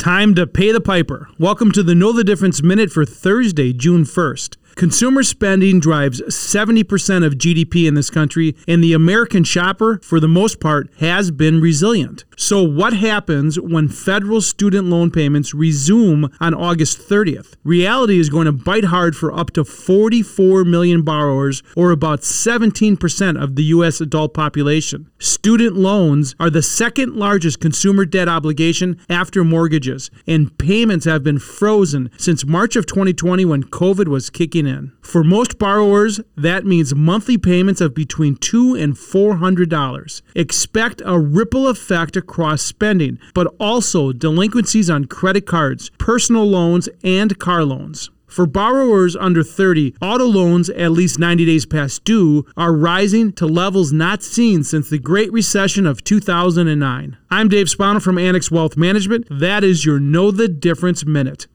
Time to pay the piper. Welcome to the Know the Difference Minute for Thursday, June 1st. Consumer spending drives 70% of GDP in this country, and the American shopper, for the most part, has been resilient. So what happens when federal student loan payments resume on August 30th? Reality is going to bite hard for up to 44 million borrowers, or about 17% of the U.S. adult population. Student loans are the second largest consumer debt obligation after mortgages, and payments have been frozen since March of 2020 when COVID was kicking in. For most borrowers, that means monthly payments of between $200 and $400. Expect a ripple effect across spending, but also delinquencies on credit cards, personal loans, and car loans. For borrowers under 30, auto loans at least 90 days past due are rising to levels not seen since the Great Recession of 2009. I'm Dave Spano from Annex Wealth Management. That is your Know the Difference Minute.